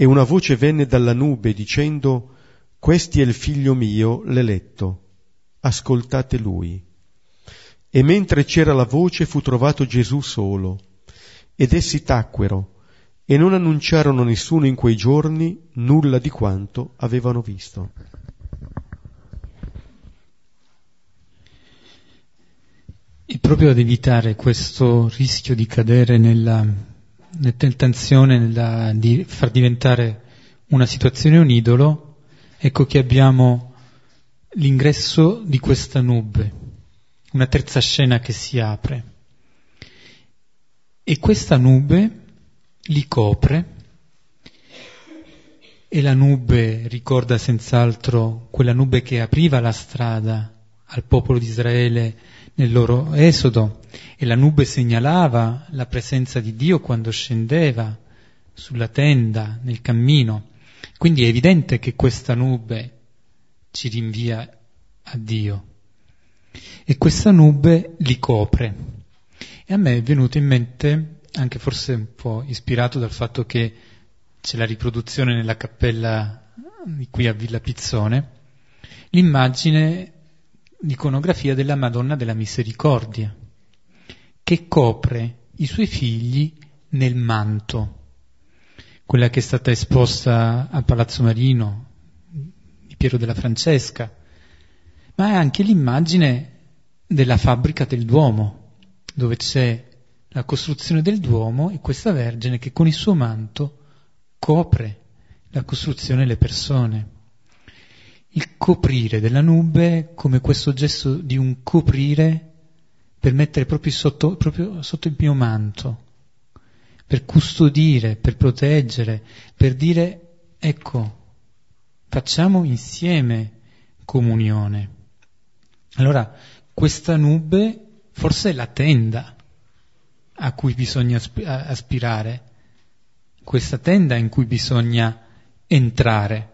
E una voce venne dalla nube dicendo: «Questi è il figlio mio, l'eletto, ascoltate lui». E mentre c'era la voce fu trovato Gesù solo, ed essi tacquero, e non annunciarono a nessuno in quei giorni nulla di quanto avevano visto. E proprio ad evitare questo rischio di cadere nella, nella tentazione nella, di far diventare una situazione un idolo, ecco che abbiamo l'ingresso di questa nube, una terza scena che si apre, e questa nube li copre, e la nube ricorda senz'altro quella nube che apriva la strada al popolo di Israele nel loro esodo, e la nube segnalava la presenza di Dio quando scendeva sulla tenda, nel cammino. Quindi è evidente che questa nube ci rinvia a Dio. E questa nube li copre. E a me è venuto in mente, anche forse un po' ispirato dal fatto che c'è la riproduzione nella cappella di qui a Villa Pizzone, l'immagine, l'iconografia della Madonna della Misericordia, che copre i suoi figli nel manto, quella che è stata esposta a Palazzo Marino di Piero della Francesca, ma è anche l'immagine della fabbrica del Duomo, dove c'è la costruzione del Duomo e questa Vergine che con il suo manto copre la costruzione e le persone. Il coprire della nube, come questo gesto di un coprire per mettere proprio sotto, proprio sotto il mio manto, per custodire, per proteggere, per dire: ecco, facciamo insieme comunione. Allora, questa nube forse è la tenda a cui bisogna aspirare, questa tenda in cui bisogna entrare.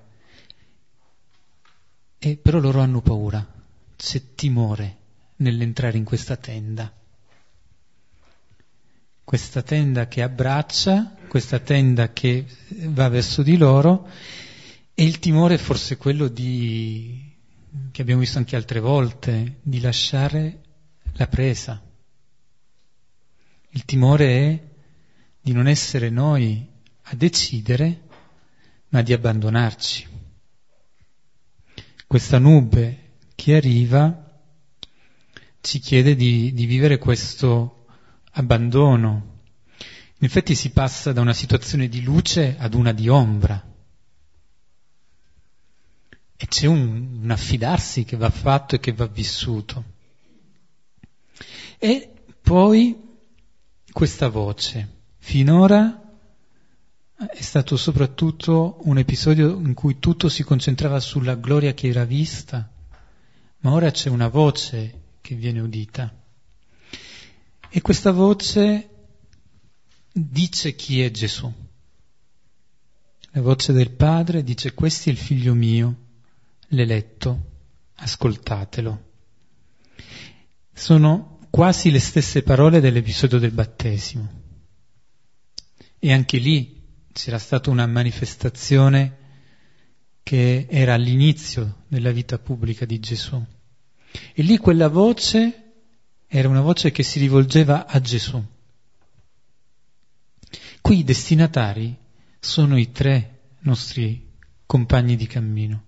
E però loro hanno paura, c'è timore nell'entrare in questa tenda. Questa tenda che abbraccia, questa tenda che va verso di loro, e il timore è forse quello di... che abbiamo visto anche altre volte, di lasciare la presa. Il timore è di non essere noi a decidere, ma di abbandonarci. Questa nube che arriva ci chiede di, di vivere questo abbandono. In effetti si passa da una situazione di luce ad una di ombra. E c'è un, un affidarsi che va fatto e che va vissuto. E poi questa voce. Finora è stato soprattutto un episodio in cui tutto si concentrava sulla gloria che era vista, ma ora c'è una voce che viene udita. E questa voce dice chi è Gesù. La voce del Padre dice: «Questo è il figlio mio, l'eletto, ascoltatelo». Sono quasi le stesse parole dell'episodio del battesimo, e anche lì c'era stata una manifestazione che era all'inizio della vita pubblica di Gesù, e lì quella voce era una voce che si rivolgeva a Gesù. Qui i destinatari sono i tre nostri compagni di cammino.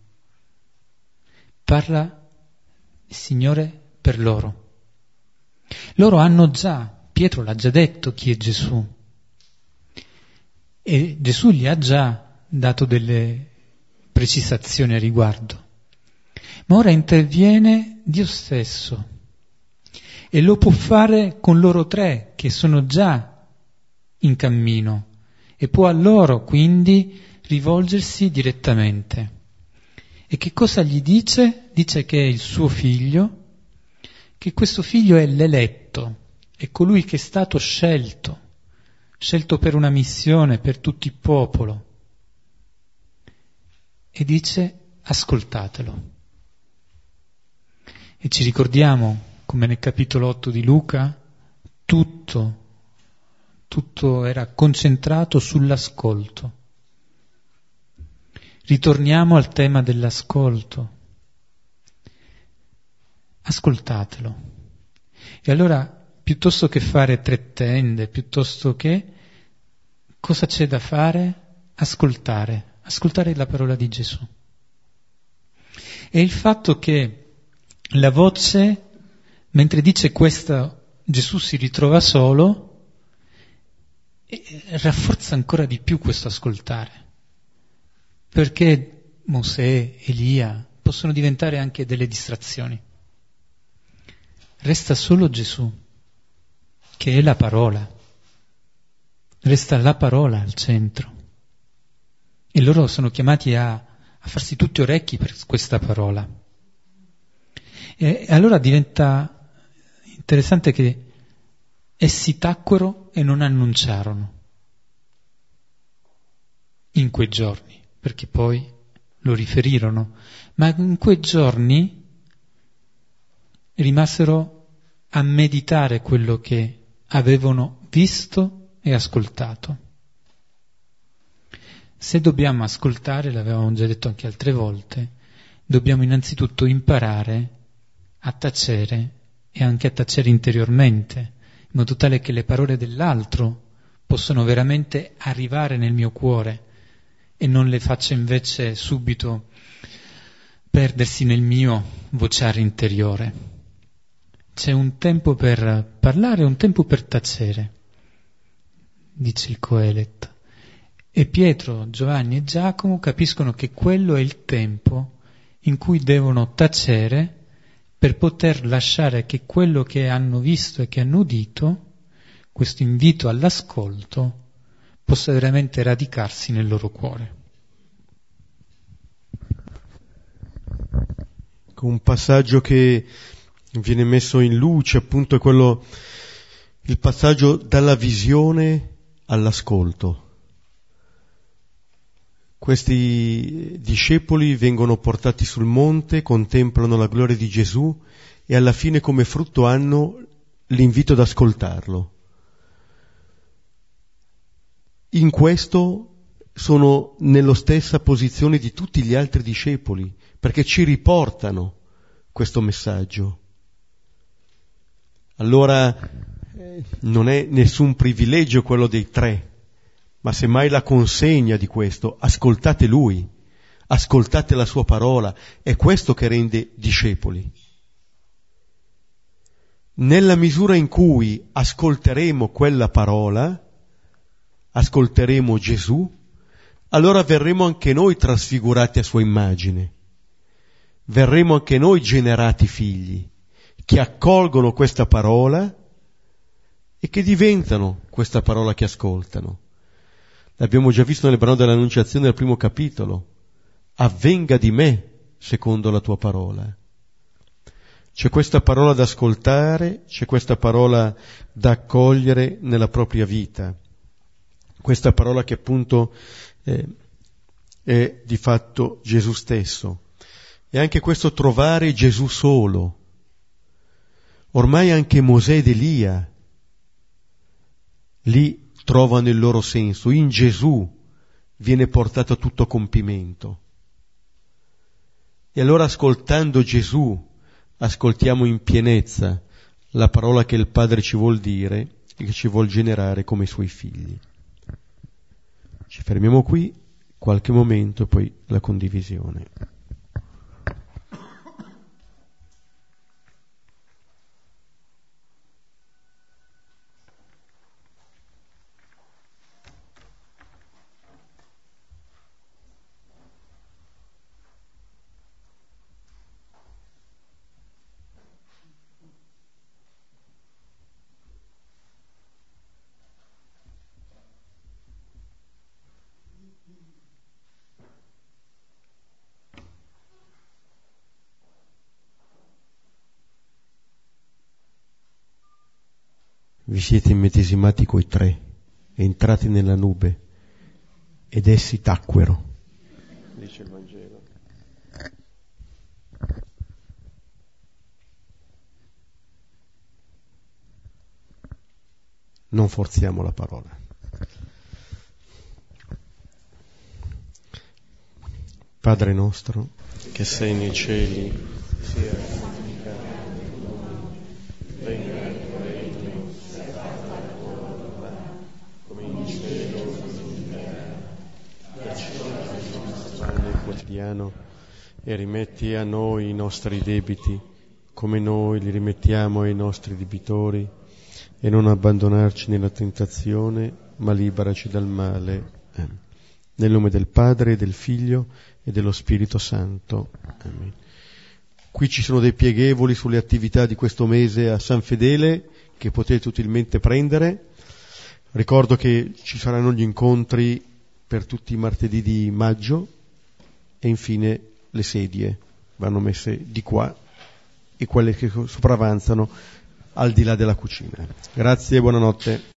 Parla il Signore per loro. Loro hanno già, Pietro l'ha già detto chi è Gesù, e Gesù gli ha già dato delle precisazioni a riguardo, ma ora interviene Dio stesso, e lo può fare con loro tre che sono già in cammino, e può a loro quindi rivolgersi direttamente. E che cosa gli dice? Dice che è il suo figlio, che questo figlio è l'eletto, è colui che è stato scelto, scelto per una missione, per tutto il popolo. E dice: ascoltatelo. E ci ricordiamo, come nel capitolo otto di Luca, tutto, tutto era concentrato sull'ascolto. Ritorniamo al tema dell'ascolto. Ascoltatelo. E allora, piuttosto che fare tre tende, piuttosto che, cosa c'è da fare? Ascoltare. Ascoltare la parola di Gesù. E il fatto che la voce, mentre dice questo, Gesù si ritrova solo, rafforza ancora di più questo ascoltare. Perché Mosè, Elia possono diventare anche delle distrazioni. Resta solo Gesù, che è la parola. Resta la parola al centro. E loro sono chiamati a, a farsi tutti orecchi per questa parola. E allora diventa interessante che essi tacquero e non annunciarono in quei giorni, perché poi lo riferirono, ma in quei giorni rimasero a meditare quello che avevano visto e ascoltato. Se dobbiamo ascoltare, l'avevamo già detto anche altre volte, dobbiamo innanzitutto imparare a tacere e anche a tacere interiormente, in modo tale che le parole dell'altro possano veramente arrivare nel mio cuore e non le faccio invece subito perdersi nel mio vociare interiore. C'è un tempo per parlare e un tempo per tacere, dice il Qoelet. E Pietro, Giovanni e Giacomo capiscono che quello è il tempo in cui devono tacere per poter lasciare che quello che hanno visto e che hanno udito, questo invito all'ascolto, possa veramente radicarsi nel loro cuore. Un passaggio che viene messo in luce appunto è quello, il passaggio dalla visione all'ascolto. Questi discepoli vengono portati sul monte, contemplano la gloria di Gesù e alla fine come frutto hanno l'invito ad ascoltarlo. In questo sono nella stessa posizione di tutti gli altri discepoli, perché ci riportano questo messaggio. Allora eh, non è nessun privilegio quello dei tre, ma semmai la consegna di questo. Ascoltate Lui, ascoltate la Sua parola, è questo che rende discepoli. Nella misura in cui ascolteremo quella parola, ascolteremo Gesù, allora verremo anche noi trasfigurati a Sua immagine, verremo anche noi generati figli, che accolgono questa parola e che diventano questa parola che ascoltano. L'abbiamo già visto nel brano dell'Annunciazione del primo capitolo, avvenga di me secondo la tua parola. C'è questa parola da ascoltare, c'è questa parola da accogliere nella propria vita. Questa parola che appunto eh, è di fatto Gesù stesso. E anche questo trovare Gesù solo. Ormai anche Mosè ed Elia lì trovano il loro senso. In Gesù viene portato a tutto compimento. E allora ascoltando Gesù ascoltiamo in pienezza la parola che il Padre ci vuol dire e che ci vuol generare come Suoi figli. Ci fermiamo qui qualche momento e poi la condivisione. Vi siete immedesimati coi tre, entrati nella nube, ed essi tacquero. Dice il Vangelo. Non forziamo la parola. Padre nostro, che sei nei cieli, sia santificato il tuo nome, venga il tuo regno, sia fatta la tua volontà, come in cielo così in terra. Dacci oggi il nostro pane quotidiano e rimetti a noi i nostri debiti, come noi li rimettiamo ai nostri debitori, e non abbandonarci nella tentazione, ma liberaci dal male. Amen. Nel nome del Padre, del Figlio e dello Spirito Santo. Amen. Qui ci sono dei pieghevoli sulle attività di questo mese a San Fedele che potete utilmente prendere. Ricordo che ci saranno gli incontri per tutti i martedì di maggio e infine le sedie vanno messe di qua e quelle che sopravanzano al di là della cucina. Grazie e buonanotte.